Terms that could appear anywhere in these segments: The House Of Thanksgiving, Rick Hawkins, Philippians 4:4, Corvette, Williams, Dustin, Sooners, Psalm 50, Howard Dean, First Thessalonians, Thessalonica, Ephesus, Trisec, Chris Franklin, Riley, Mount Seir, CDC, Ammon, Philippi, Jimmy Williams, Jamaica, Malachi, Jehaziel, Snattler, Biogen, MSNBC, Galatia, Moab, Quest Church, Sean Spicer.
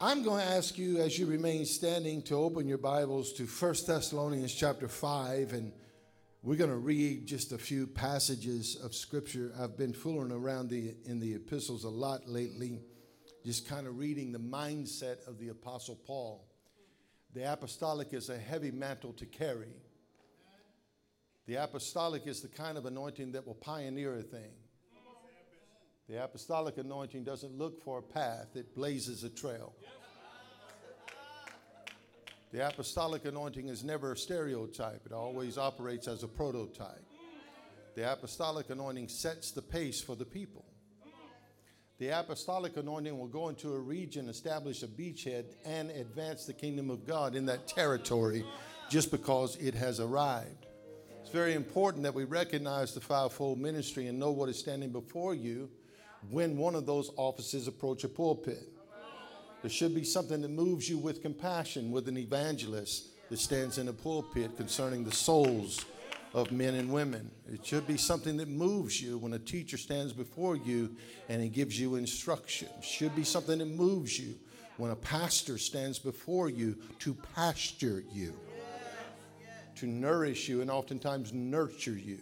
I'm going to ask you, as you remain standing, to open your Bibles to First Thessalonians chapter 5, and we're going to read just a few passages of Scripture. I've been fooling around in the epistles a lot lately, just kind of reading the mindset of the Apostle Paul. The apostolic is a heavy mantle to carry. The apostolic is the kind of anointing that will pioneer a thing. The apostolic anointing doesn't look for a path, it blazes a trail. The apostolic anointing is never a stereotype, it always operates as a prototype. The apostolic anointing sets the pace for the people. The apostolic anointing will go into a region, establish a beachhead, and advance the kingdom of God in that territory just because it has arrived. It's very important that we recognize the fivefold ministry and know what is standing before you when one of those offices approach a pulpit. There should be something that moves you with compassion with an evangelist that stands in a pulpit concerning the souls of men and women. It should be something that moves you when a teacher stands before you and he gives you instruction. It should be something that moves you when a pastor stands before you to pasture you, to nourish you and oftentimes nurture you.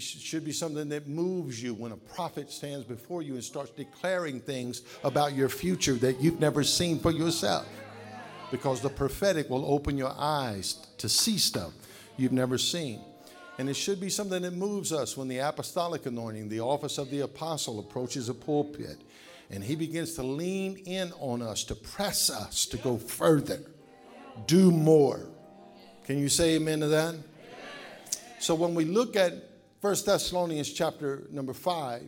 Should be something that moves you when a prophet stands before you and starts declaring things about your future that you've never seen for yourself, because the prophetic will open your eyes to see stuff you've never seen. And it should be something that moves us when the apostolic anointing, the office of the apostle, approaches a pulpit and he begins to lean in on us, to press us to go further, do more. Can you say amen to that? So when we look at 1 Thessalonians chapter number 5,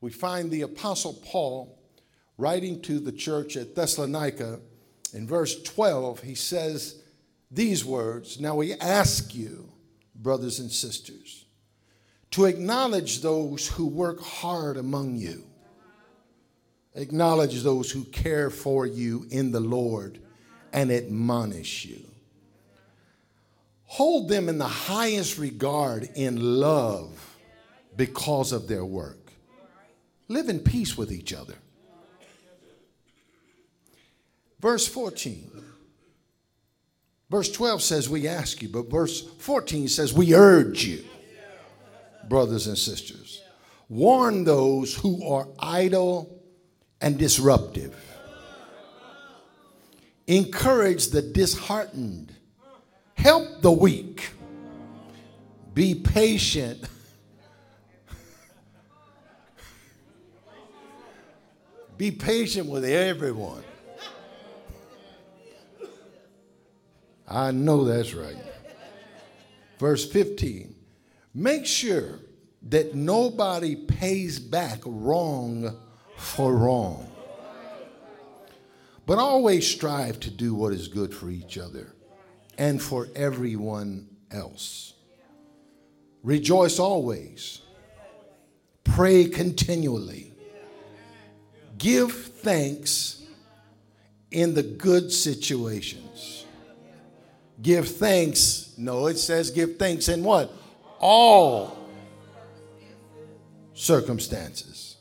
we find the Apostle Paul writing to the church at Thessalonica. In verse 12, he says these words, "Now we ask you, brothers and sisters, to acknowledge those who work hard among you. Acknowledge those who care for you in the Lord and admonish you. Hold them in the highest regard in love because of their work. Live in peace with each other." Verse 14. Verse 12 says, "We ask you," but verse 14 says, "We urge you, brothers and sisters. Warn those who are idle and disruptive. Encourage the disheartened. Help the weak. Be patient." Be patient with everyone. I know that's right. Verse 15. "Make sure that nobody pays back wrong for wrong, but always strive to do what is good for each other and for everyone else. Rejoice always. Pray continually. Give thanks in the good situations." Give thanks. No, it says give thanks in what? All circumstances.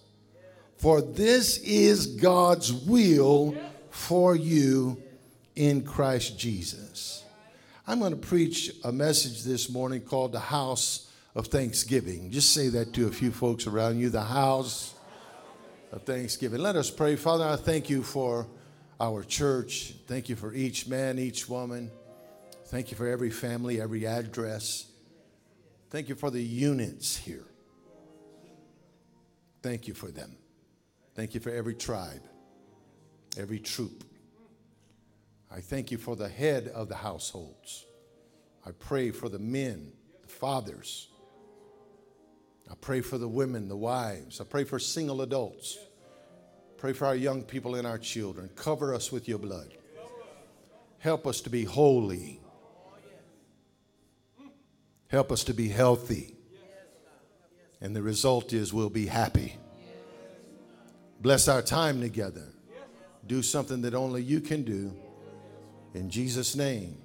"For this is God's will for you in Christ Jesus." I'm going to preach a message this morning called The House of Thanksgiving. Just say that to a few folks around you, the house of Thanksgiving. Let us pray. Father, I thank you for our church. Thank you for each man, each woman. Thank you for every family, every address. Thank you for the units here. Thank you for them. Thank you for every tribe, every troop. I thank you for the head of the households. I pray for the men, the fathers. I pray for the women, the wives. I pray for single adults. Pray for our young people and our children. Cover us with your blood. Help us to be holy. Help us to be healthy. And the result is we'll be happy. Bless our time together. Do something that only you can do. In Jesus' name,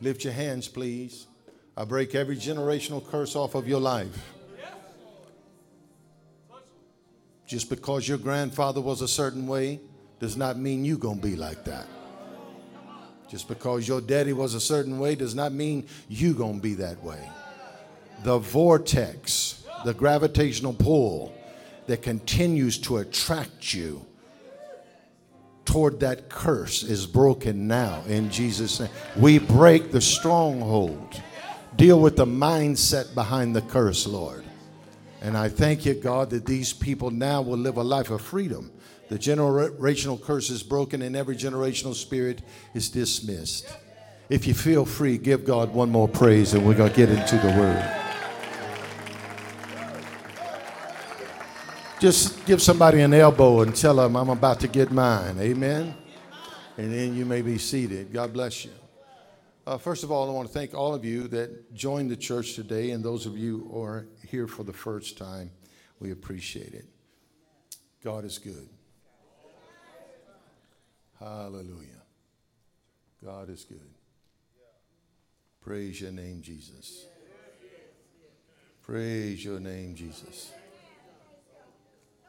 lift your hands, please. I break every generational curse off of your life. Just because your grandfather was a certain way does not mean you're going to be like that. Just because your daddy was a certain way does not mean you're going to be that way. The vortex, the gravitational pull that continues to attract you toward that curse is broken now in Jesus' name. We break the stronghold. Deal with the mindset behind the curse, Lord. And I thank you, God, that these people now will live a life of freedom. The generational curse is broken and every generational spirit is dismissed. If you feel free, give God one more praise and we're going to get into the word. Just give somebody an elbow and tell them, I'm about to get mine. Amen? And then you may be seated. God bless you. First of all, I want to thank all of you that joined the church today, and those of you who are here for the first time, we appreciate it. God is good. Hallelujah. God is good. Praise your name, Jesus. Praise your name, Jesus.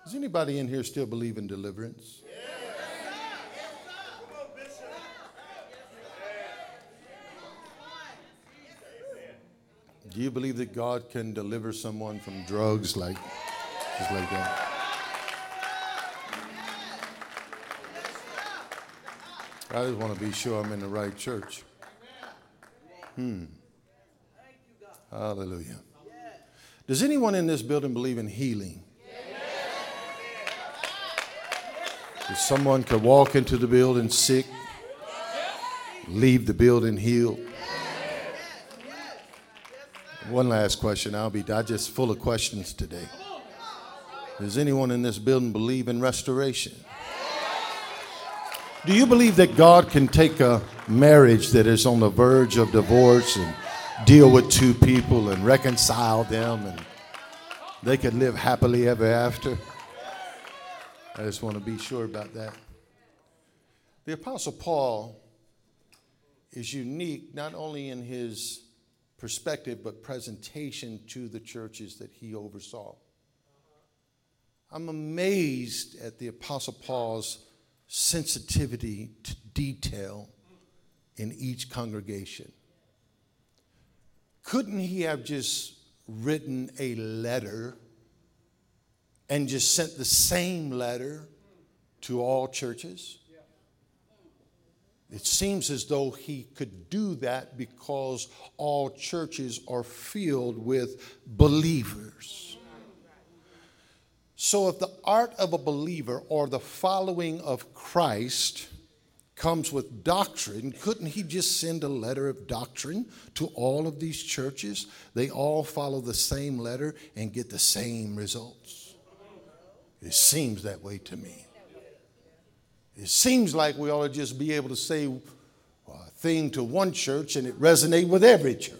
Does anybody in here still believe in deliverance? Do you believe that God can deliver someone from drugs like that? I just want to be sure I'm in the right church. Hallelujah. Does anyone in this building believe in healing? If someone could walk into the building sick, leave the building healed. One last question. I'm just full of questions today. Does anyone in this building believe in restoration? Do you believe that God can take a marriage that is on the verge of divorce and deal with two people and reconcile them and they could live happily ever after? I just want to be sure about that. The Apostle Paul is unique not only in his perspective but presentation to the churches that he oversaw. I'm amazed at the Apostle Paul's sensitivity to detail in each congregation. Couldn't he have just written a letter and just sent the same letter to all churches? It seems as though he could do that because all churches are filled with believers. So if the art of a believer or the following of Christ comes with doctrine, couldn't he just send a letter of doctrine to all of these churches? They all follow the same letter and get the same results. It seems that way to me. It seems like we ought to just be able to say a thing to one church and it resonate with every church.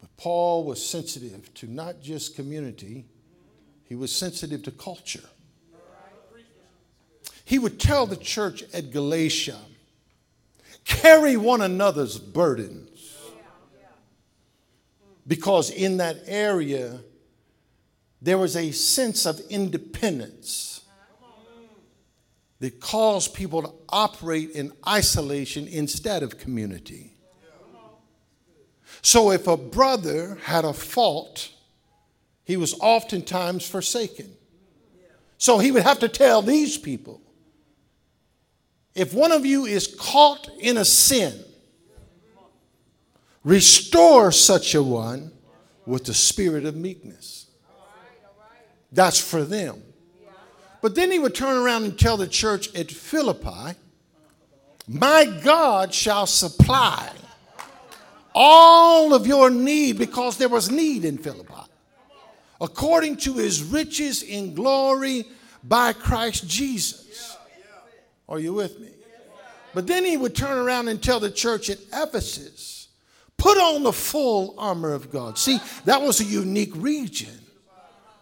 But Paul was sensitive to not just community. He was sensitive to culture. He would tell the church at Galatia, carry one another's burdens. Because in that area, there was a sense of independence that caused people to operate in isolation instead of community. So if a brother had a fault, he was oftentimes forsaken. So he would have to tell these people, if one of you is caught in a sin, restore such a one with the spirit of meekness. That's for them. But then he would turn around and tell the church at Philippi, my God shall supply all of your need, because there was need in Philippi, according to his riches in glory by Christ Jesus. Are you with me? But then he would turn around and tell the church at Ephesus, put on the full armor of God. See, that was a unique region,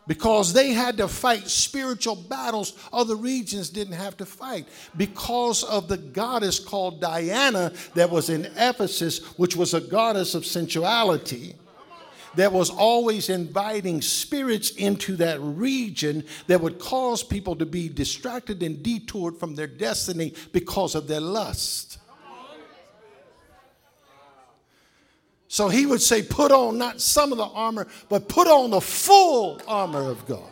because they had to fight spiritual battles other regions didn't have to fight, because of the goddess called Diana that was in Ephesus, which was a goddess of sensuality. that was always inviting spirits into that region that would cause people to be distracted and detoured from their destiny because of their lust. So he would say, put on not some of the armor, but put on the full armor of God.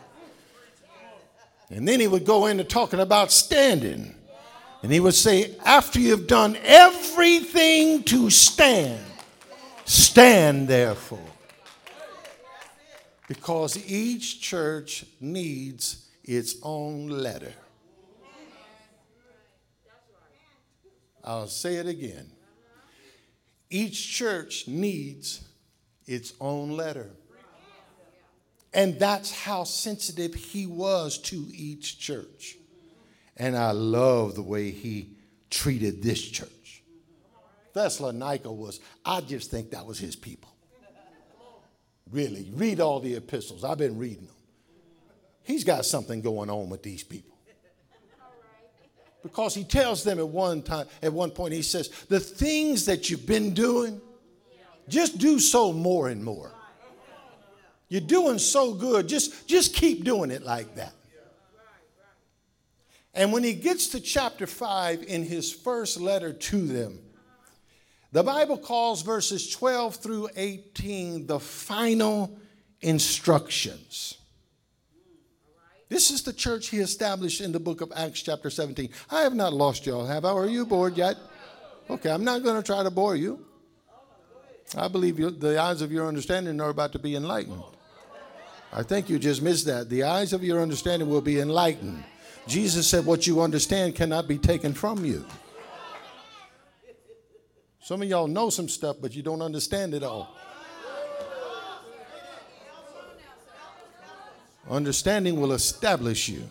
And then he would go into talking about standing. And he would say, after you've done everything to stand, stand therefore. Because each church needs its own letter. I'll say it again. Each church needs its own letter. And that's how sensitive he was to each church. And I love the way he treated this church. Thessalonica was, I just think that was his people. Really, read all the epistles. I've been reading them. He's got something going on with these people. Because he tells them at one point, he says, the things that you've been doing, just do so more and more. You're doing so good. Just keep doing it like that. And when he gets to chapter 5 in his first letter to them, the Bible calls verses 12 through 18 the final instructions. This is the church he established in the book of Acts chapter 17. I have not lost y'all, have I? Are you bored yet? Okay, I'm not going to try to bore you. I believe the eyes of your understanding are about to be enlightened. I think you just missed that. The eyes of your understanding will be enlightened. Jesus said, what you understand cannot be taken from you. Some of y'all know some stuff, but you don't understand it all. Understanding will establish you.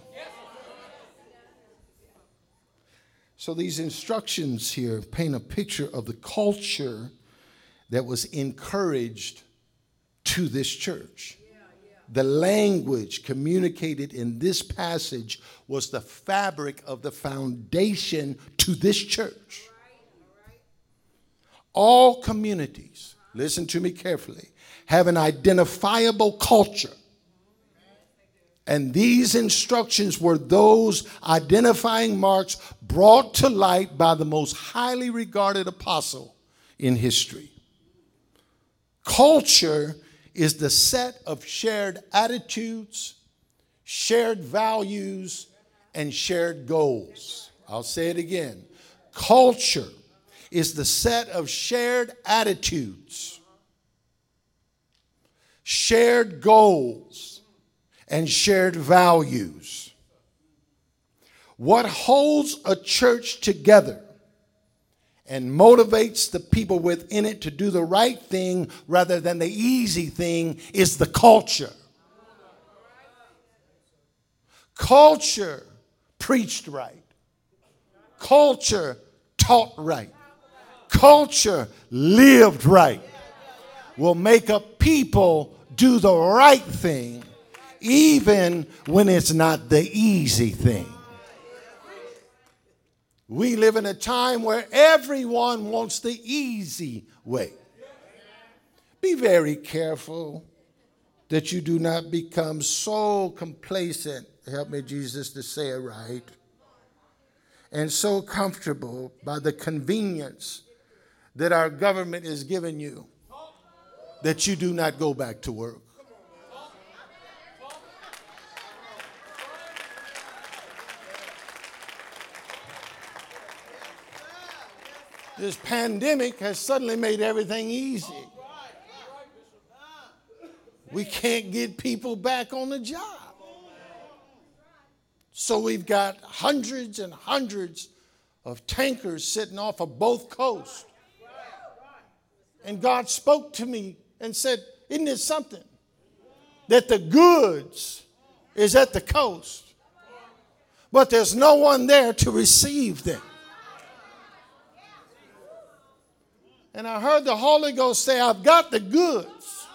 So these instructions here paint a picture of the culture that was encouraged to this church. The language communicated in this passage was the fabric of the foundation to this church. All communities, listen to me carefully, have an identifiable culture. And these instructions were those identifying marks brought to light by the most highly regarded apostle in history. Culture is the set of shared attitudes, shared values, and shared goals. I'll say it again. Culture is the set of shared attitudes, shared goals, and shared values. What holds a church together and motivates the people within it to do the right thing rather than the easy thing is the culture. Culture preached right. Culture taught right. Culture lived right will make a people do the right thing even when it's not the easy thing. We live in a time where everyone wants the easy way. Be very careful that you do not become so complacent, help me Jesus to say it right, and so comfortable by the convenience that our government is giving you, that you do not go back to work. This pandemic has suddenly made everything easy. We can't get people back on the job. So we've got hundreds and hundreds of tankers sitting off of both coasts. And God spoke to me and said, isn't it something that the goods is at the coast, but there's no one there to receive them? And I heard the Holy Ghost say, I've got the goods.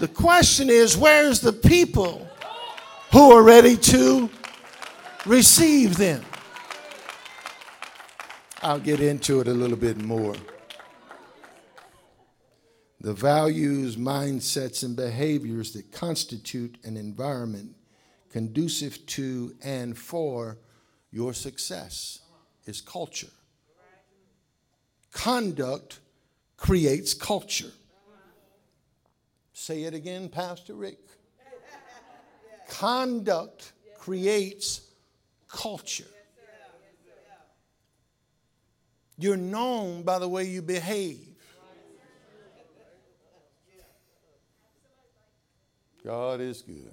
The question is, where's the people who are ready to receive them? I'll get into it a little bit more. The values, mindsets, and behaviors that constitute an environment conducive to and for your success is culture. Conduct creates culture. Say it again, Pastor Rick. Conduct creates culture. You're known by the way you behave. God is good.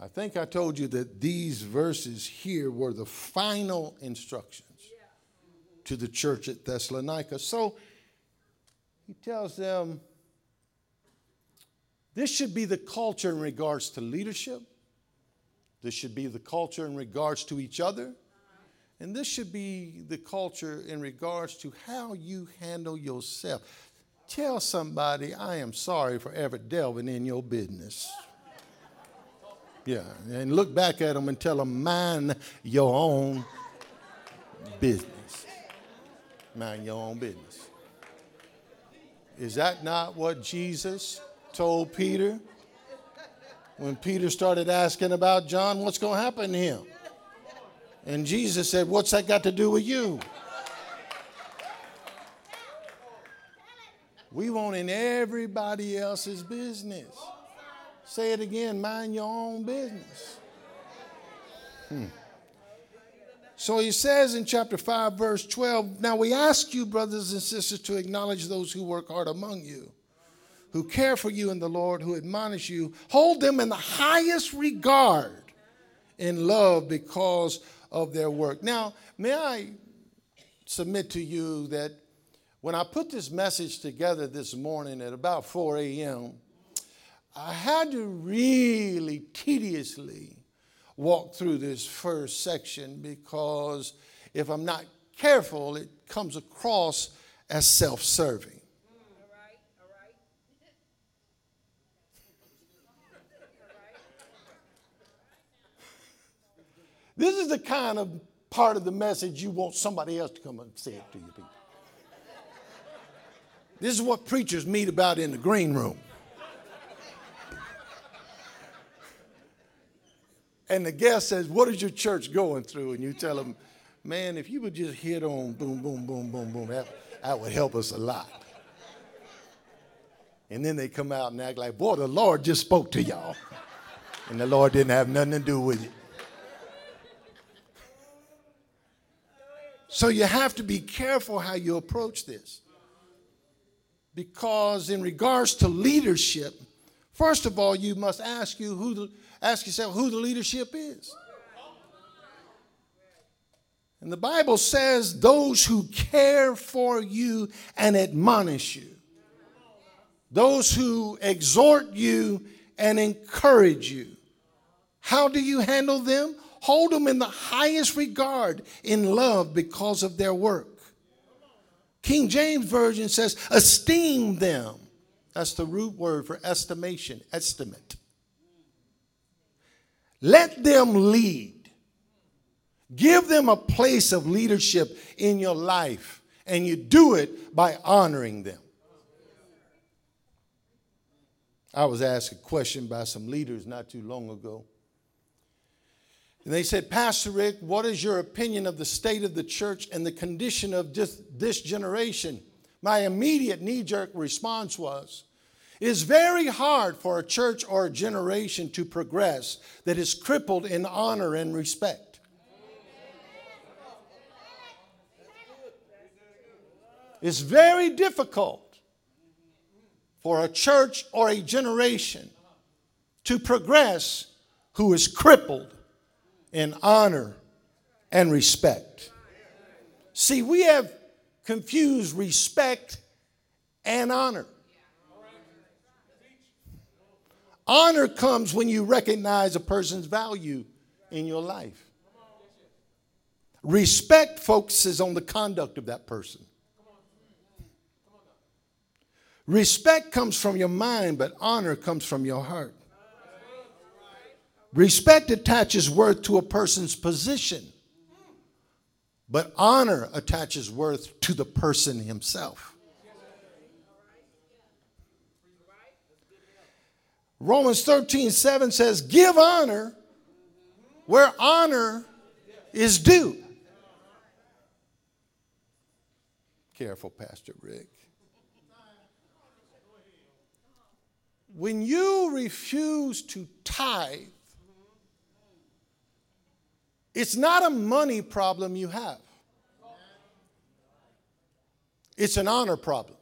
I think I told you that these verses here were the final instructions to the church at Thessalonica. So he tells them, this should be the culture in regards to leadership. This should be the culture in regards to each other. And this should be the culture in regards to how you handle yourself. Tell somebody, I am sorry for ever delving in your business. Yeah, and look back at them and tell them, mind your own business. Mind your own business. Is that not what Jesus told Peter? When Peter started asking about John, what's going to happen to him? And Jesus said, what's that got to do with you? We want in everybody else's business. Say it again, mind your own business. So he says in chapter 5, verse 12, now we ask you, brothers and sisters, to acknowledge those who work hard among you, who care for you in the Lord, who admonish you. Hold them in the highest regard in love because of their work. Now, may I submit to you that when I put this message together this morning at about 4 a.m., I had to really tediously walk through this first section because if I'm not careful, it comes across as self-serving. All right, all right. This is the kind of part of the message you want somebody else to come and say it to you people. This is what preachers meet about in the green room. And the guest says, what is your church going through? And you tell them, man, if you would just hit on boom, boom, boom, boom, boom, that would help us a lot. And then they come out and act like, boy, the Lord just spoke to y'all. And the Lord didn't have nothing to do with it. So you have to be careful how you approach this. Because in regards to leadership, first of all, you must ask yourself who the leadership is. And the Bible says those who care for you and admonish you. Those who exhort you and encourage you. How do you handle them? Hold them in the highest regard in love because of their work. King James Version says, esteem them. That's the root word for estimation, estimate. Let them lead. Give them a place of leadership in your life, and you do it by honoring them. I was asked a question by some leaders not too long ago. And they said, Pastor Rick, what is your opinion of the state of the church and the condition of this generation? My immediate knee-jerk response was, it is very hard for a church or a generation to progress that is crippled in honor and respect. It's very difficult for a church or a generation to progress who is crippled in honor and respect. See, we have confused respect and honor. Honor comes when you recognize a person's value in your life. Respect focuses on the conduct of that person. Respect comes from your mind, but honor comes from your heart. Respect attaches worth to a person's position, but honor attaches worth to the person himself. Romans 13:7 says, give honor where honor is due. Careful, Pastor Rick. When you refuse to tithe, it's not a money problem you have. It's an honor problem.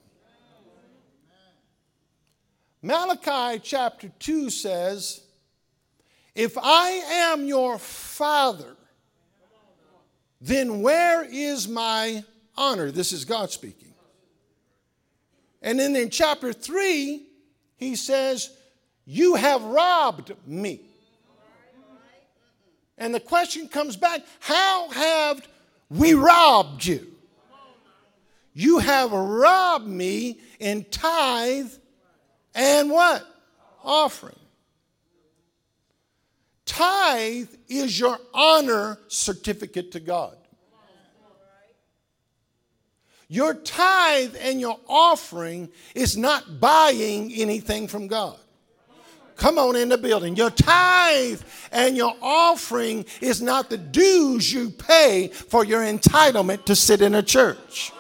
Malachi chapter 2 says, if I am your father, then where is my honor? This is God speaking. And then in chapter 3, he says, you have robbed me. And the question comes back, how have we robbed you? You have robbed me in tithe and what? Offering. Tithe is your honor certificate to God. Your tithe and your offering is not buying anything from God. Come on in the building. Your tithe and your offering is not the dues you pay for your entitlement to sit in a church.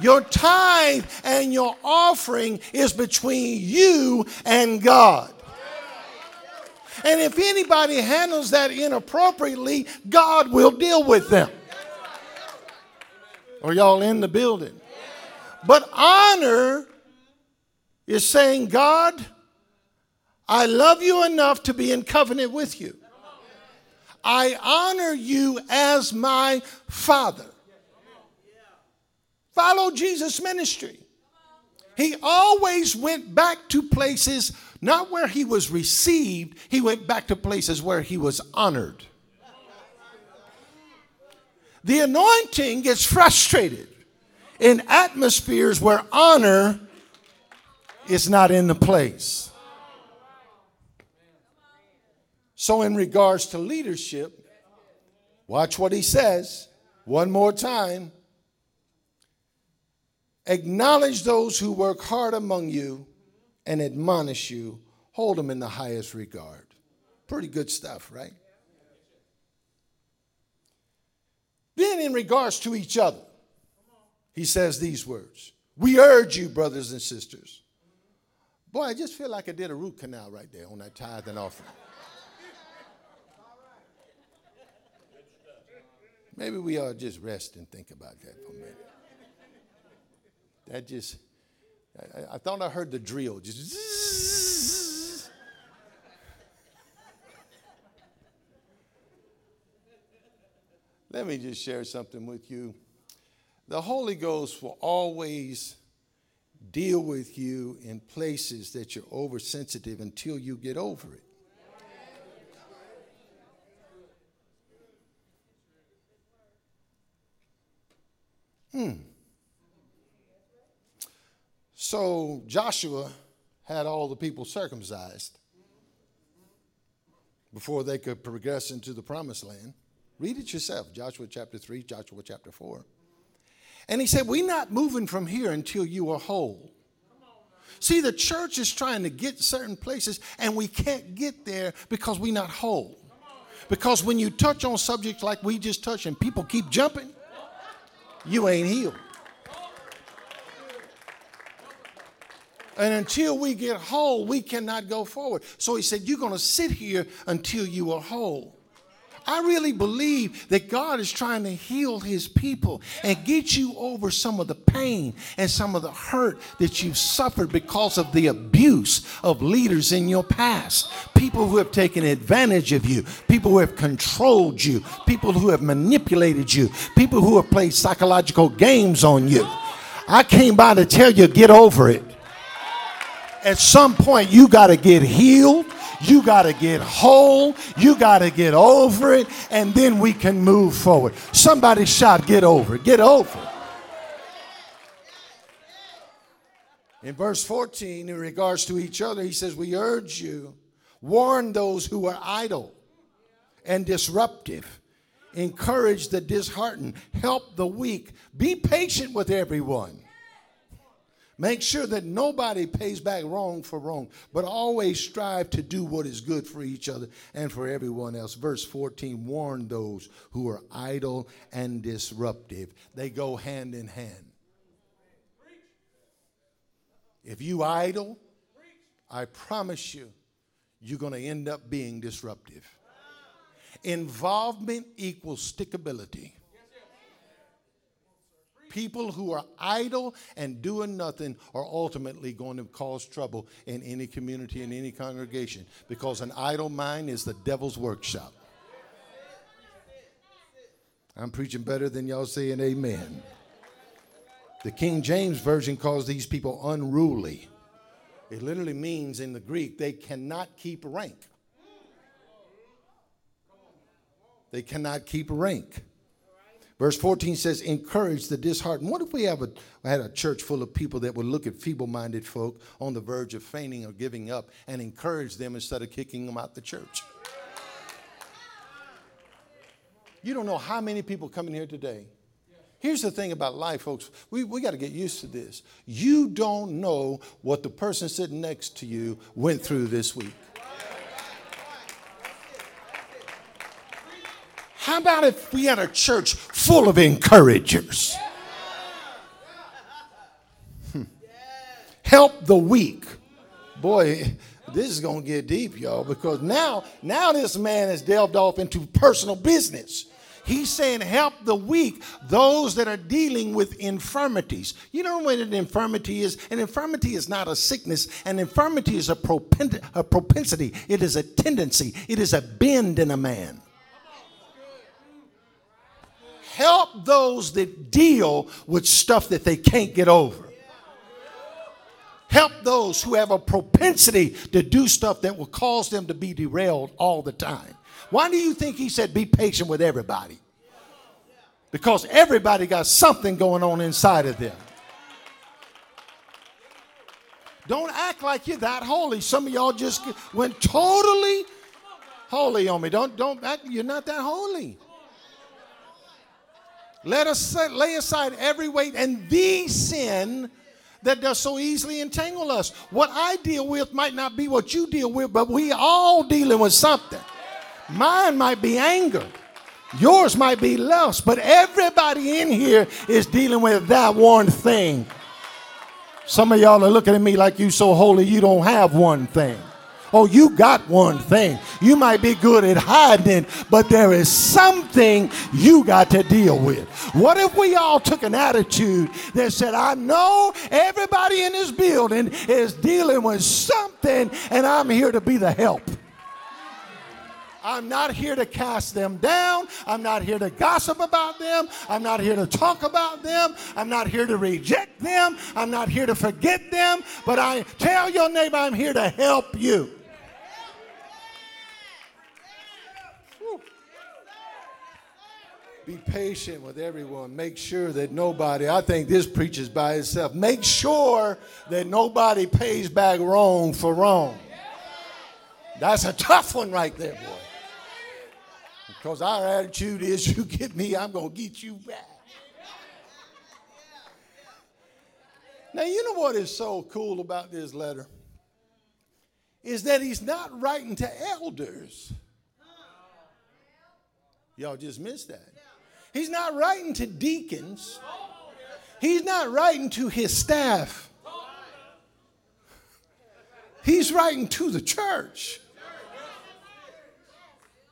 Your tithe and your offering is between you and God. And if anybody handles that inappropriately, God will deal with them. Are y'all in the building? But honor is saying, God, I love you enough to be in covenant with you. I honor you as my father. Follow Jesus' ministry. He always went back to places, not where he was received. He went back to places where he was honored. The anointing gets frustrated in atmospheres where honor is not in the place. So in regards to leadership, watch what he says one more time. Acknowledge those who work hard among you and admonish you. Hold them in the highest regard. Pretty good stuff, right? Then in regards to each other, he says these words. We urge you, brothers and sisters. Boy, I just feel like I did a root canal right there on that tithe and offering. Maybe we ought to just rest and think about that for a minute. That just, I thought I heard the drill. Just zzz. Let me just share something with you. The Holy Ghost will always deal with you in places that you're oversensitive until you get over it. So Joshua had all the people circumcised before they could progress into the promised land. Read it yourself, Joshua chapter 3, Joshua chapter 4. And he said, we're not moving from here until you are whole. See, the church is trying to get certain places, and we can't get there because we're not whole. Because when you touch on subjects like we just touched and people keep jumping, you ain't healed. And until we get whole, we cannot go forward. So he said, you're going to sit here until you are whole. I really believe that God is trying to heal his people and get you over some of the pain and some of the hurt that you've suffered because of the abuse of leaders in your past. People who have taken advantage of you. People who have controlled you. People who have manipulated you. People who have played psychological games on you. I came by to tell you, get over it. At some point, you got to get healed, you got to get whole, you got to get over it, and then we can move forward. Somebody shout, get over it, get over it. In verse 14, in regards to each other, he says, we urge you, warn those who are idle and disruptive, encourage the disheartened, help the weak, be patient with everyone. Make sure that nobody pays back wrong for wrong, but always strive to do what is good for each other and for everyone else. Verse 14, warn those who are idle and disruptive. They go hand in hand. If you idle, I promise you, you're going to end up being disruptive. Involvement equals stickability. People who are idle and doing nothing are ultimately going to cause trouble in any community, in any congregation, because an idle mind is the devil's workshop. I'm preaching better than y'all saying amen. The King James Version calls these people unruly. It literally means in the Greek, they cannot keep rank. They cannot keep rank. Verse 14 says, encourage the disheartened. What if we had a church full of people that would look at feeble-minded folk on the verge of fainting or giving up and encourage them instead of kicking them out the church? You don't know how many people come in here today. Here's the thing about life, folks. We got to get used to this. You don't know what the person sitting next to you went through this week. How about if we had a church full of encouragers? Help the weak. Boy, this is going to get deep, y'all, because now this man has delved off into personal business. He's saying help the weak, those that are dealing with infirmities. You know what an infirmity is? An infirmity is not a sickness. An infirmity is a propensity. It is a tendency. It is a bend in a man. Help those that deal with stuff that they can't get over. Help those who have a propensity to do stuff that will cause them to be derailed all the time. Why do you think he said be patient with everybody? Because everybody got something going on inside of them. Don't act like you're that holy. Some of y'all just went totally holy on me. Don't act, you're not that holy. Let us lay aside every weight and the sin that does so easily entangle us. What I deal with might not be what you deal with, but we all dealing with something. Mine might be anger. Yours might be lust. But everybody in here is dealing with that one thing. Some of y'all are looking at me like you so holy you don't have one thing. Oh, you got one thing. You might be good at hiding, but there is something you got to deal with. What if we all took an attitude that said, I know everybody in this building is dealing with something, and I'm here to be the help. I'm not here to cast them down. I'm not here to gossip about them. I'm not here to talk about them. I'm not here to reject them. I'm not here to forget them. But I tell your neighbor, I'm here to help you. Whew. Be patient with everyone. Make sure that nobody, I think this preaches by itself. Make sure that nobody pays back wrong for wrong. That's a tough one right there, boy. Because our attitude is, you get me, I'm going to get you back. Now, you know what is so cool about this letter? Is that he's not writing to elders. Y'all just missed that. He's not writing to deacons. He's not writing to his staff. He's writing to the church.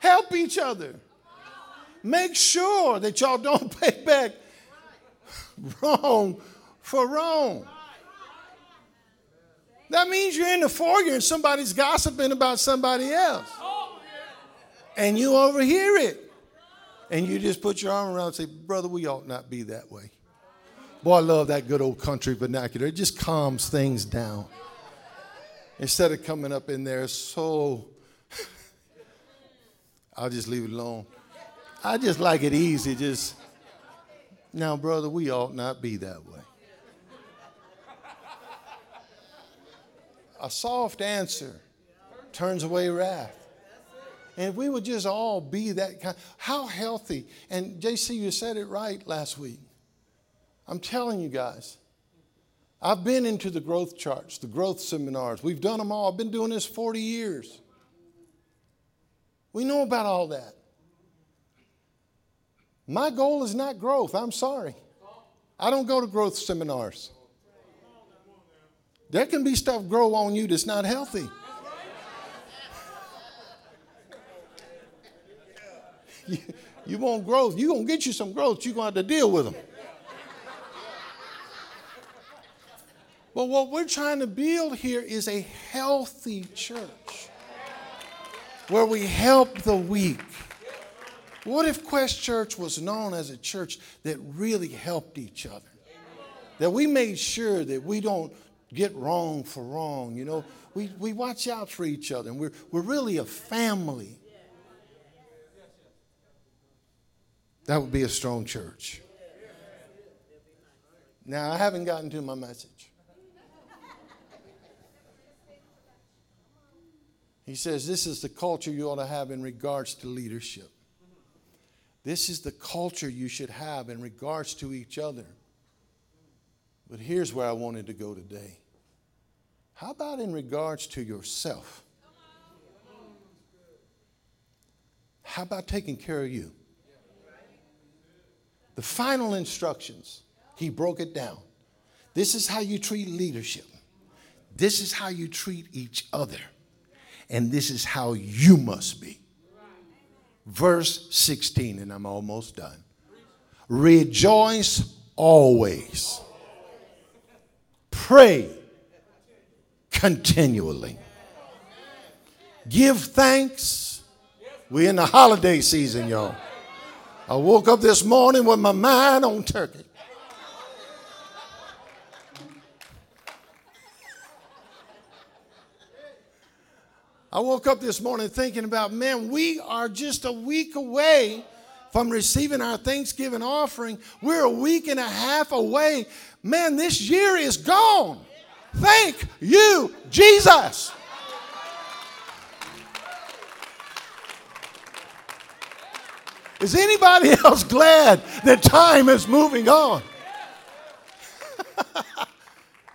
Help each other. Make sure that y'all don't pay back wrong for wrong. That means you're in the foyer and somebody's gossiping about somebody else. And you overhear it. And you just put your arm around and say, brother, we ought not be that way. Boy, I love that good old country vernacular. It just calms things down. Instead of coming up in there, so I'll just leave it alone. I just like it easy. Just now, brother, we ought not be that way. A soft answer turns away wrath. And if we would just all be that kind, how healthy. And JC, you said it right last week. I'm telling you guys, I've been into the growth charts, the growth seminars. We've done them all. I've been doing this 40 years. We know about all that. My goal is not growth. I'm sorry. I don't go to growth seminars. There can be stuff grow on you that's not healthy. You want growth. You're going to get you some growth. You're going to have to deal with them. But what we're trying to build here is a healthy church where we help the weak. What if Quest Church was known as a church that really helped each other? That we made sure that we don't get wrong for wrong. You know, we watch out for each other, and we're really a family. That would be a strong church. Now, I haven't gotten to my message. He says this is the culture you ought to have in regards to leadership. This is the culture you should have in regards to each other. But here's where I wanted to go today. How about in regards to yourself? How about taking care of you? The final instructions, he broke it down. This is how you treat leadership. This is how you treat each other. And this is how you must be. Verse 16, and I'm almost done. Rejoice always. Pray continually. Give thanks. We're in the holiday season, y'all. I woke up this morning with my mind on turkey. I woke up this morning thinking about, man, we are just a week away from receiving our Thanksgiving offering. We're a week and a half away. Man, this year is gone. Thank you, Jesus. Is anybody else glad that time is moving on?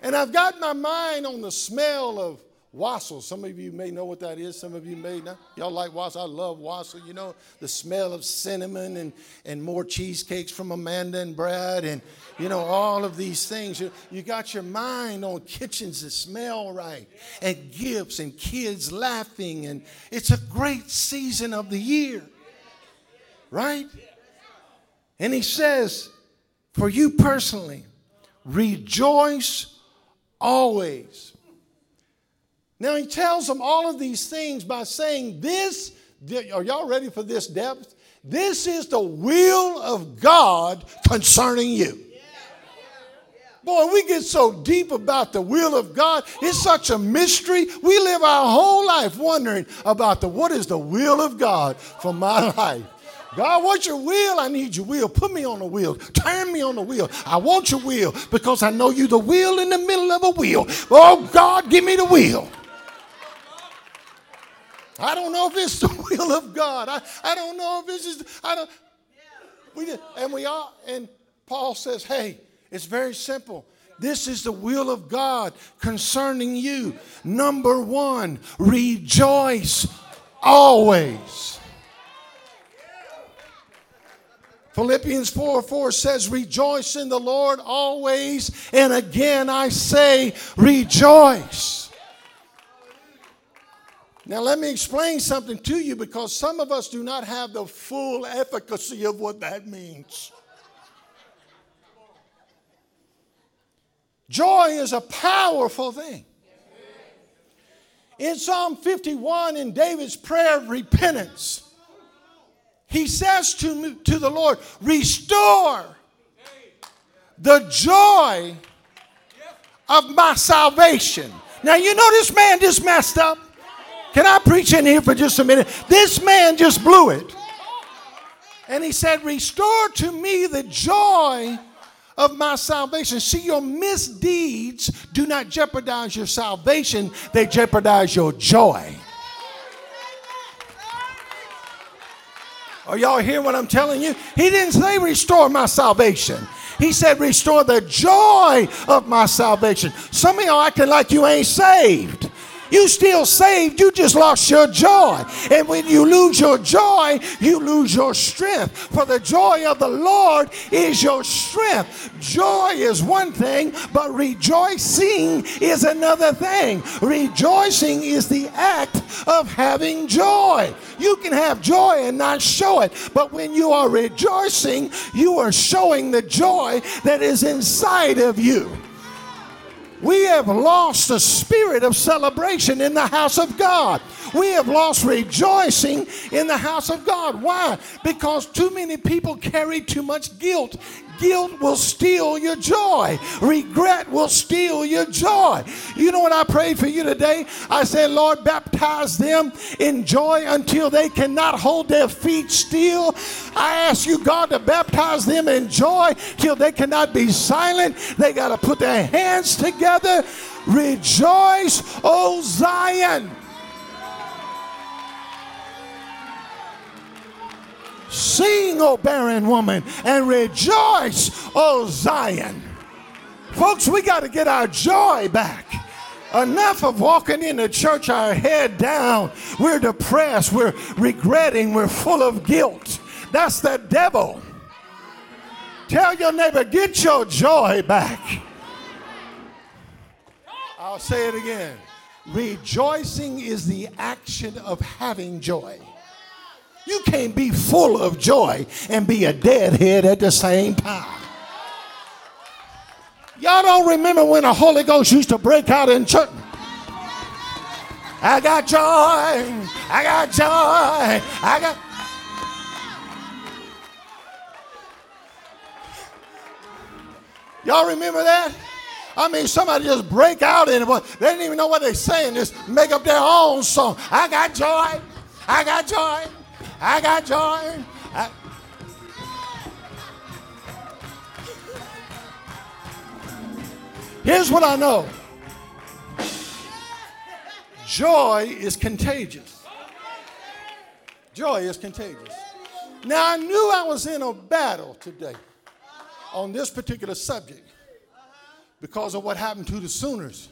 And I've got my mind on the smell of wassail. Some of you may know what that is. Some of you may not. Y'all like wassail. I love wassail. You know, the smell of cinnamon and more cheesecakes from Amanda and Brad and, you know, all of these things. You got your mind on kitchens that smell right and gifts and kids laughing. And it's a great season of the year, right? And he says, for you personally, rejoice always. Now, he tells them all of these things by saying this, are y'all ready for this depth? This is the will of God concerning you. Boy, we get so deep about the will of God. It's such a mystery. We live our whole life wondering about what is the will of God for my life. God, what's your will? I need your will. Put me on the wheel. Turn me on the wheel. I want your will because I know you the wheel in the middle of a wheel. Oh, God, give me the wheel. I don't know if it's the will of God. I don't know if it's just, I don't. And Paul says, hey, it's very simple. This is the will of God concerning you. Number one, rejoice always. Philippians 4:4 says, rejoice in the Lord always. And again, I say, rejoice. Now, let me explain something to you because some of us do not have the full efficacy of what that means. Joy is a powerful thing. In Psalm 51, in David's prayer of repentance, he says to the Lord, restore the joy of my salvation. Now, you know this man just messed up. Can I preach in here for just a minute? This man just blew it. And he said, restore to me the joy of my salvation. See, your misdeeds do not jeopardize your salvation. They jeopardize your joy. Are y'all hearing what I'm telling you? He didn't say restore my salvation. He said, restore the joy of my salvation. Some of y'all acting like you ain't saved. You still saved, you just lost your joy. And when you lose your joy, you lose your strength. For the joy of the Lord is your strength. Joy is one thing, but rejoicing is another thing. Rejoicing is the act of having joy. You can have joy and not show it, but when you are rejoicing, you are showing the joy that is inside of you. We have lost the spirit of celebration in the house of God. We have lost rejoicing in the house of God. Why? Because too many people carry too much guilt. Guilt will steal your joy. Regret will steal your joy. You know what I prayed for you today? I said, Lord, baptize them in joy until they cannot hold their feet still. I ask you, God, to baptize them in joy till they cannot be silent. They got to put their hands together. Rejoice, O Zion. Sing, O barren woman, and rejoice, O Zion. Folks, we got to get our joy back. Enough of walking into church, our head down. We're depressed, we're regretting, we're full of guilt. That's the devil. Tell your neighbor, get your joy back. I'll say it again. Rejoicing is the action of having joy. You can't be full of joy and be a deadhead at the same time. Y'all don't remember when the Holy Ghost used to break out in church? I got joy. I got joy. I got. Y'all remember that? I mean, somebody just break out in it. They didn't even know what they're saying. Just make up their own song. I got joy. I got joy. I got joy. Here's what I know. Joy is contagious. Joy is contagious. Now, I knew I was in a battle today on this particular subject because of what happened to the Sooners.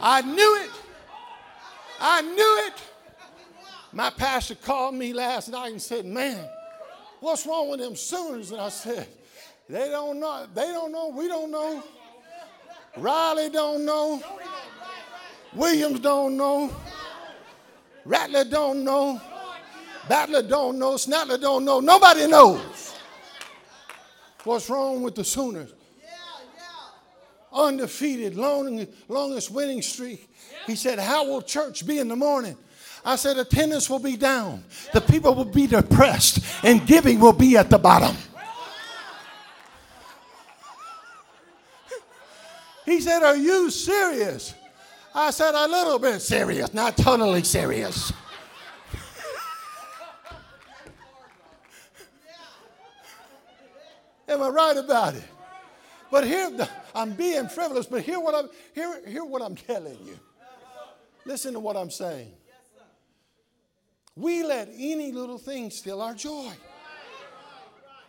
I knew it. I knew it. My pastor called me last night and said, man, what's wrong with them Sooners? And I said, they don't know, we don't know. Riley don't know. Williams don't know. Rattler don't know. Battler don't know. Snattler don't know. Nobody knows what's wrong with the Sooners. Undefeated, longest winning streak. He said, how will church be in the morning? I said, attendance will be down. The people will be depressed and giving will be at the bottom. He said, are you serious? I said, a little bit serious, not totally serious. Am I right about it? But I'm being frivolous, but hear what I'm telling you. Listen to what I'm saying. We let any little thing steal our joy.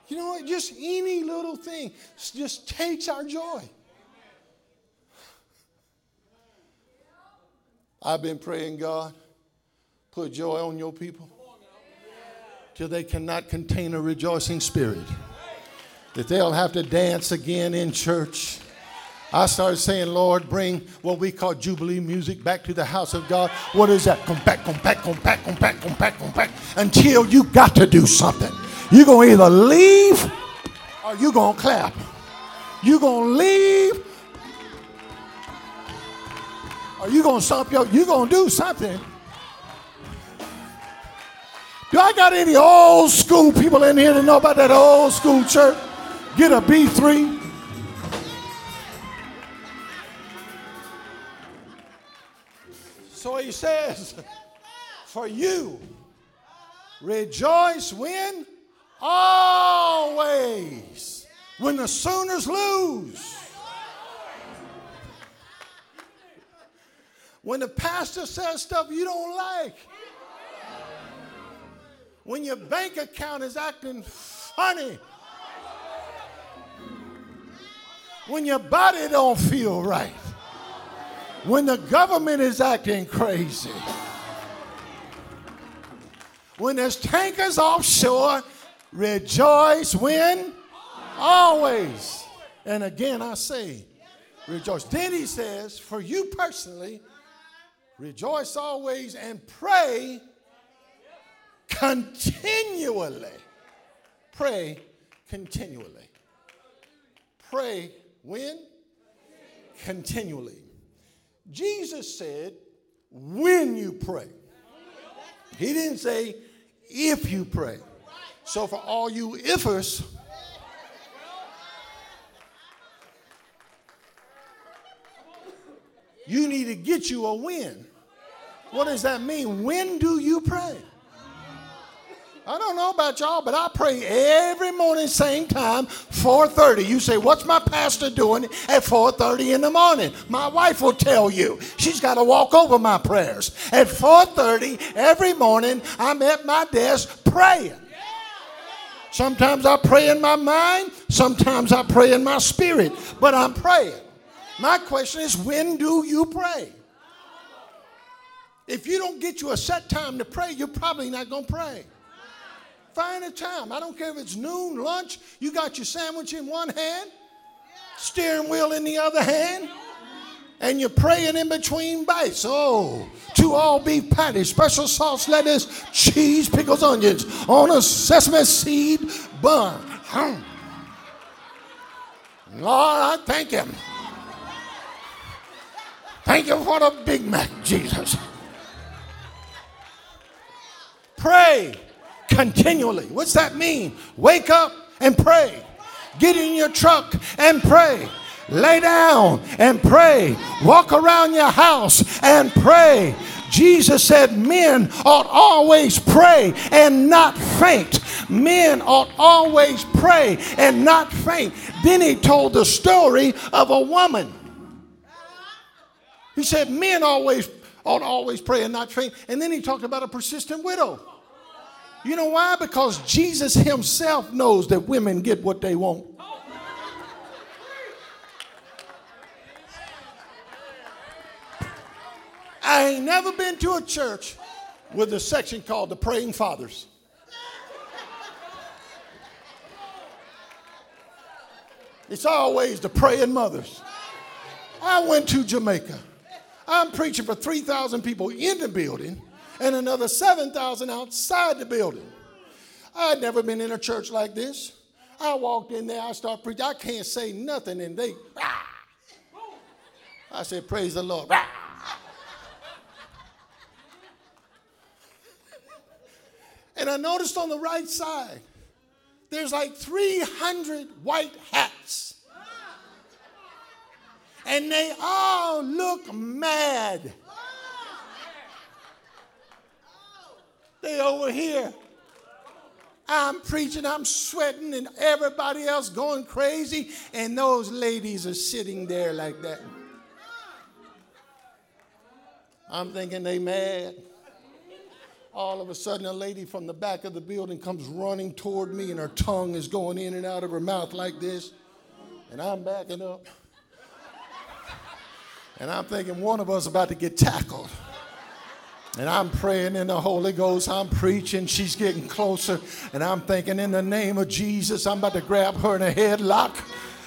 You know what? Just any little thing just takes our joy. I've been praying, God, put joy on your people till they cannot contain a rejoicing spirit, that they'll have to dance again in church. I started saying, Lord, bring what we call Jubilee music back to the house of God. What is that? Come back. Until you got to do something. You're going to either leave or you're going to clap. You're going to leave or you're going to stomp your, you're going to do something. Do I got any old school people in here that know about that old school church? Get a B3. So he says, for you, rejoice when? Always. When the Sooners lose. When the pastor says stuff you don't like. When your bank account is acting funny when your body don't feel right, when the government is acting crazy, when there's tankers offshore. Rejoice when? Always. And again, I say, rejoice. Then he says, for you personally, rejoice always and pray continually. Pray continually. Pray when? Continually. Jesus said, when you pray. He didn't say, if you pray. So for all you ifers, you need to get you a win. What does that mean? When do you pray? I don't know about y'all, but I pray every morning, same time, 4:30. You say, what's my pastor doing at 4:30 in the morning? My wife will tell you. She's got to walk over my prayers. At 4:30 every morning, I'm at my desk praying. Sometimes I pray in my mind. Sometimes I pray in my spirit. But I'm praying. My question is, when do you pray? If you don't get you a set time to pray, you're probably not going to pray. Find a time. I don't care if it's noon, lunch. You got your sandwich in one hand, steering wheel in the other hand, and you're praying in between bites. Oh, 2 all-beef patties, special sauce, lettuce, cheese, pickles, onions, on a sesame seed bun. Lord, I thank him. Thank you for the Big Mac, Jesus. Pray continually. What's that mean? Wake up and pray. Get in your truck and pray. Lay down and pray. Walk around your house and pray. Jesus said men ought always pray and not faint. Men ought always pray and not faint. Then he told the story of a woman. He said men ought always pray and not faint. And then he talked about a persistent widow. You know why? Because Jesus himself knows that women get what they want. I ain't never been to a church with a section called the Praying Fathers. It's always the praying mothers. I went to Jamaica. I'm preaching for 3,000 people in the building and another 7,000 outside the building. I'd never been in a church like this. I walked in there, I start preaching. I can't say nothing and they, rah. I said, praise the Lord. Rah. And I noticed on the right side, there's like 300 white hats. And they all look mad. They over here. I'm preaching, I'm sweating, and everybody else going crazy. And those ladies are sitting there like that. I'm thinking they mad. All of a sudden, a lady from the back of the building comes running toward me, and her tongue is going in and out of her mouth like this. And I'm backing up. And I'm thinking one of us is about to get tackled. And I'm praying in the Holy Ghost. I'm preaching. She's getting closer. And I'm thinking, in the name of Jesus, I'm about to grab her in a headlock.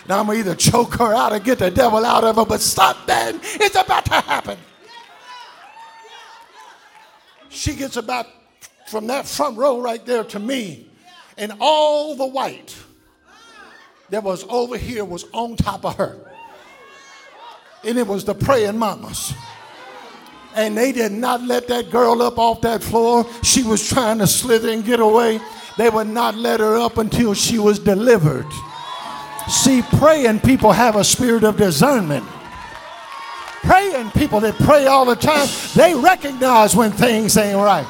And I'm going to either choke her out or get the devil out of her. But stop that. It's about to happen. She gets about from that front row right there to me, and all the white that was over here was on top of her. And it was the praying mamas. And they did not let that girl up off that floor. She was trying to slither and get away. They would not let her up until she was delivered. See, praying people have a spirit of discernment. Praying people that pray all the time, they recognize when things ain't right.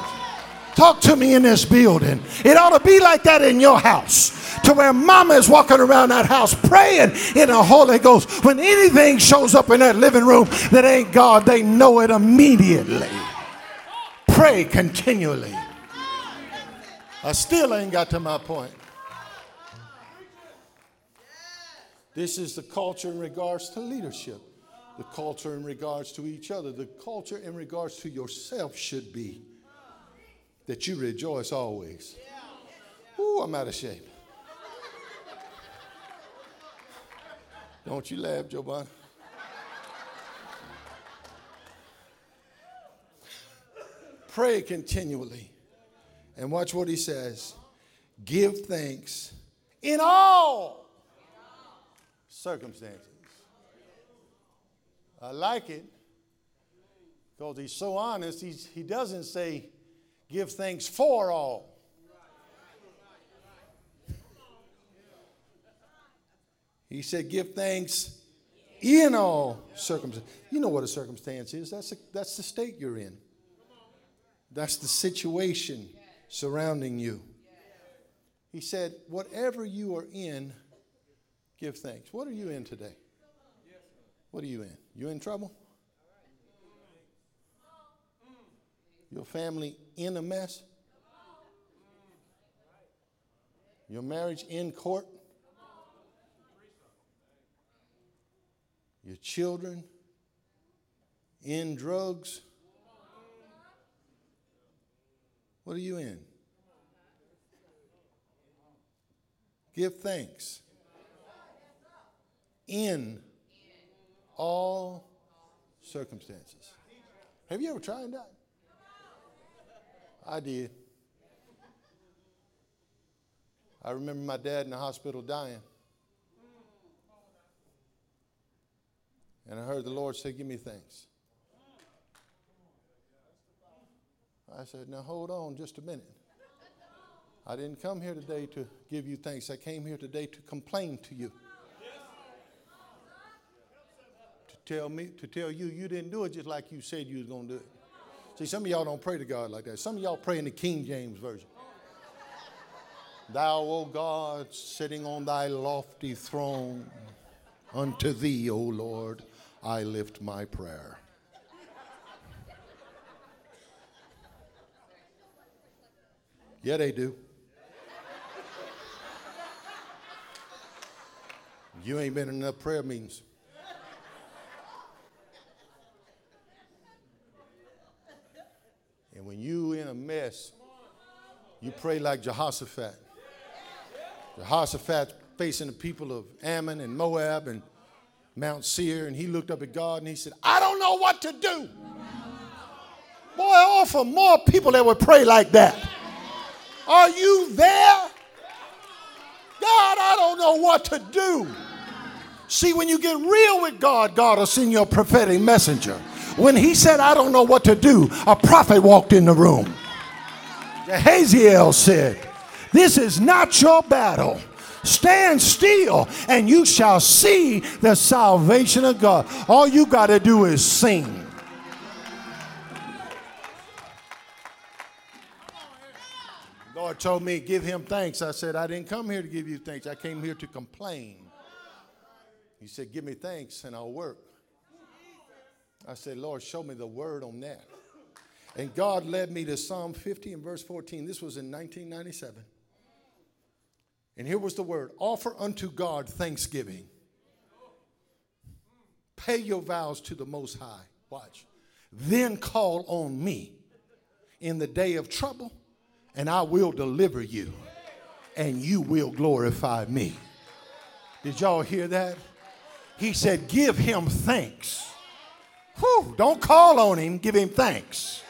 Talk to me in this building. It ought to be like that in your house, to where mama is walking around that house praying in the Holy Ghost. When anything shows up in that living room that ain't God, they know it immediately. Pray continually. I still ain't got to my point. This is the culture in regards to leadership. The culture in regards to each other. The culture in regards to yourself should be that you rejoice always. Ooh, I'm out of shape. Don't you laugh, Joe. Pray continually. And watch what he says. Give thanks in all circumstances. I like it because he's so honest. He doesn't say give thanks for all. He said give thanks in all circumstances. You know what a circumstance is. That's the state you're in. That's the situation surrounding you. He said whatever you are in, give thanks. What are you in today? What are you in? You in trouble? Your family in a mess? Your marriage in court? Your children in drugs? What are you in? Give thanks. In all circumstances. Have you ever tried that? I did. I remember my dad in the hospital dying. And I heard the Lord say, give me thanks. I said, now hold on just a minute. I didn't come here today to give you thanks. I came here today to complain to you. To tell you you didn't do it just like you said you was going to do it. See, some of y'all don't pray to God like that. Some of y'all pray in the King James Version. Thou, O God, sitting on thy lofty throne, unto thee, O Lord, I lift my prayer. Yeah, they do. You ain't been in enough prayer meetings. And when you in a mess, you pray like Jehoshaphat. Jehoshaphat facing the people of Ammon and Moab and Mount Seir, and he looked up at God and he said, I don't know what to do. Boy, I offer more people that would pray like that. Are you there? God, I don't know what to do. See, when you get real with God, God will send you a prophetic messenger. When he said, I don't know what to do, a prophet walked in the room. Jehaziel said, this is not your battle. Stand still and you shall see the salvation of God. All you got to do is sing. The Lord told me, give him thanks. I said, I didn't come here to give you thanks. I came here to complain. He said, give me thanks and I'll work. I said, Lord, show me the word on that. And God led me to Psalm 50 and verse 14. This was in 1997. And here was the word. Offer unto God thanksgiving. Pay your vows to the Most High. Watch. Then call on me in the day of trouble, and I will deliver you, and you will glorify me. Did y'all hear that? He said, give him thanks. Whew, don't call on him, give him thanks.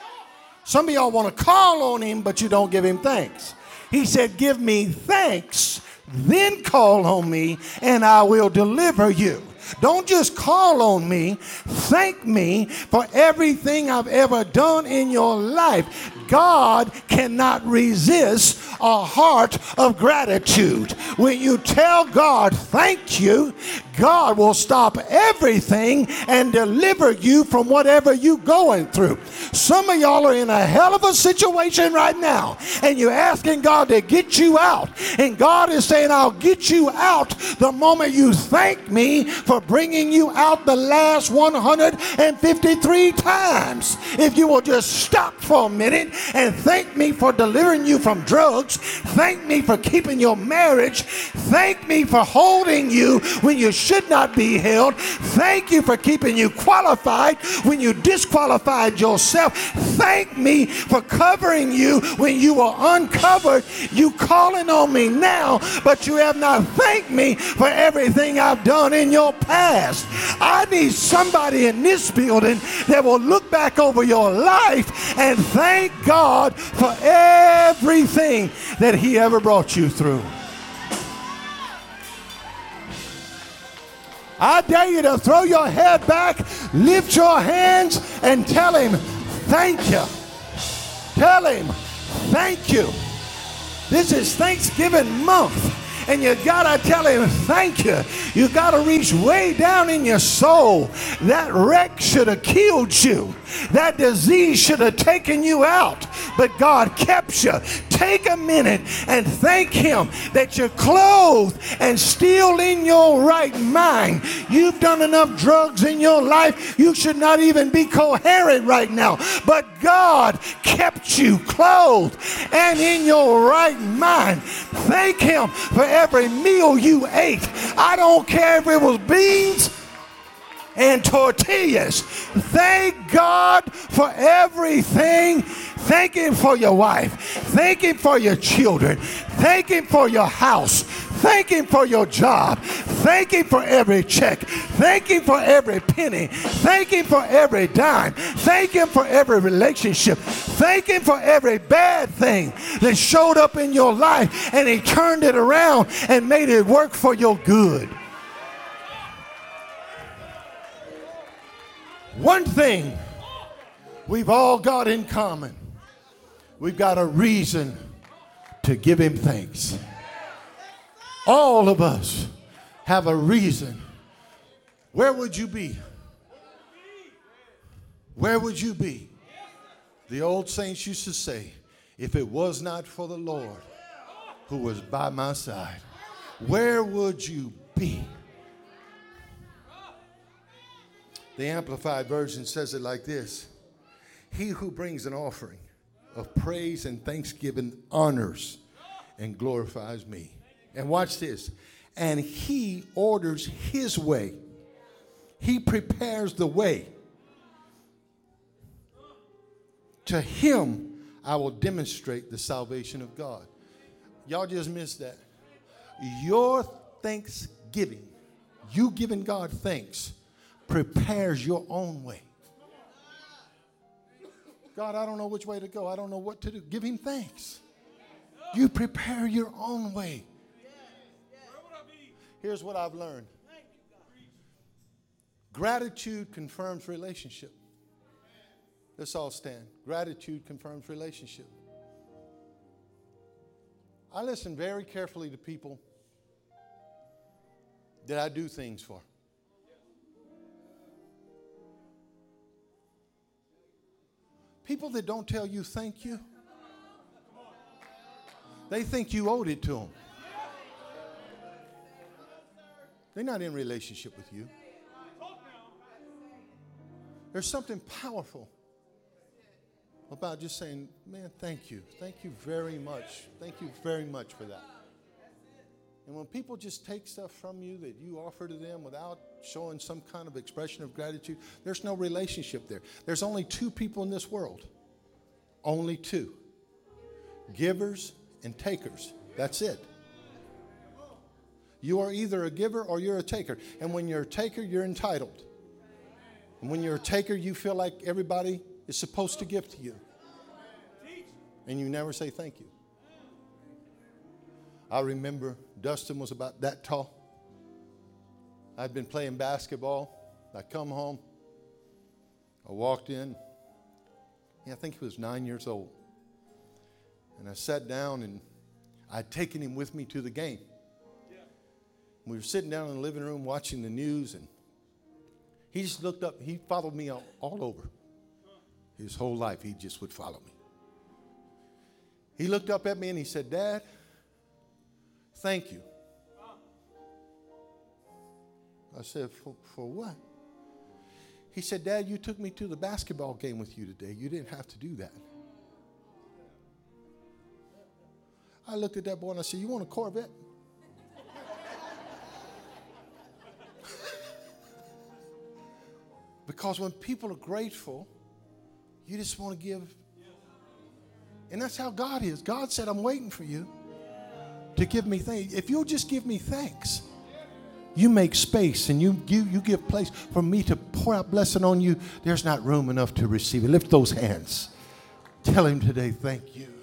Some of y'all want to call on him, but you don't give him thanks. He said, give me thanks, then call on me, and I will deliver you. Don't just call on me. Thank me for everything I've ever done in your life. God cannot resist a heart of gratitude. When you tell God thank you, God will stop everything and deliver you from whatever you're going through. Some of y'all are in a hell of a situation right now, and you're asking God to get you out. And God is saying, I'll get you out the moment you thank me for bringing you out the last 153 times. If you will just stop for a minute and thank me for delivering you from drugs, thank me for keeping your marriage, thank me for holding you when you should not be held, thank you for keeping you qualified when you disqualified yourself, thank me for covering you when you were uncovered. You calling on me now, but you have not thanked me for everything I've done in your past. I need somebody in this building that will look back over your life and thank God for everything that he ever brought you through. I dare you to throw your head back, lift your hands, and tell him, thank you. Tell him, thank you. This is Thanksgiving month, and you gotta tell him thank you. You gotta reach way down in your soul. That wreck should have killed you. That disease should have taken you out, but God kept you. Take a minute and thank him that you're clothed and still in your right mind. You've done enough drugs in your life, you should not even be coherent right now, but God kept you clothed and in your right mind. Thank him for every meal you ate. I don't care if it was beans and tortillas. Thank God for everything. Thank him for your wife. Thank him for your children. Thank him for your house. Thank him for your job. Thank him for every check. Thank him for every penny. Thank him for every dime. Thank him for every relationship. Thank him for every bad thing that showed up in your life, and he turned it around and made it work for your good. One thing we've all got in common, we've got a reason to give him thanks. All of us have a reason. Where would you be? Where would you be? The old saints used to say, if it was not for the Lord who was by my side, where would you be? The Amplified Version says it like this. He who brings an offering of praise and thanksgiving honors and glorifies me. And watch this. And he orders his way. He prepares the way. To him I will demonstrate the salvation of God. Y'all just missed that. Your thanksgiving, you giving God thanks, prepares your own way. God, I don't know which way to go. I don't know what to do. Give him thanks. You prepare your own way. Here's what I've learned. Gratitude confirms relationship. Let's all stand. Gratitude confirms relationship. I listen very carefully to people that I do things for. People that don't tell you thank you, they think you owed it to them. They're not in relationship with you. There's something powerful about just saying, man, thank you. Thank you very much. Thank you very much for that. And when people just take stuff from you that you offer to them without showing some kind of expression of gratitude, there's no relationship there. There's only two people in this world. Only two. Givers and takers. That's it. You are either a giver or you're a taker. And when you're a taker, you're entitled. And when you're a taker, you feel like everybody is supposed to give to you. And you never say thank you. I remember Dustin was about that tall. I'd been playing basketball. I come home. I walked in. Yeah, I think he was 9 years old. And I sat down, and I'd taken him with me to the game. We were sitting down in the living room watching the news, and he just looked up. He followed me all over. His whole life, he just would follow me. He looked up at me and he said, "Dad, thank you." I said, for what? He said, "Dad, you took me to the basketball game with you today. You didn't have to do that." I looked at that boy and I said, "You want a Corvette?" Because when people are grateful, you just want to give. And that's how God is. God said, "I'm waiting for you to give me thanks." If you'll just give me thanks, you make space and you give place for me to pour out blessing on you. There's not room enough to receive it. Lift those hands. Tell him today, thank you.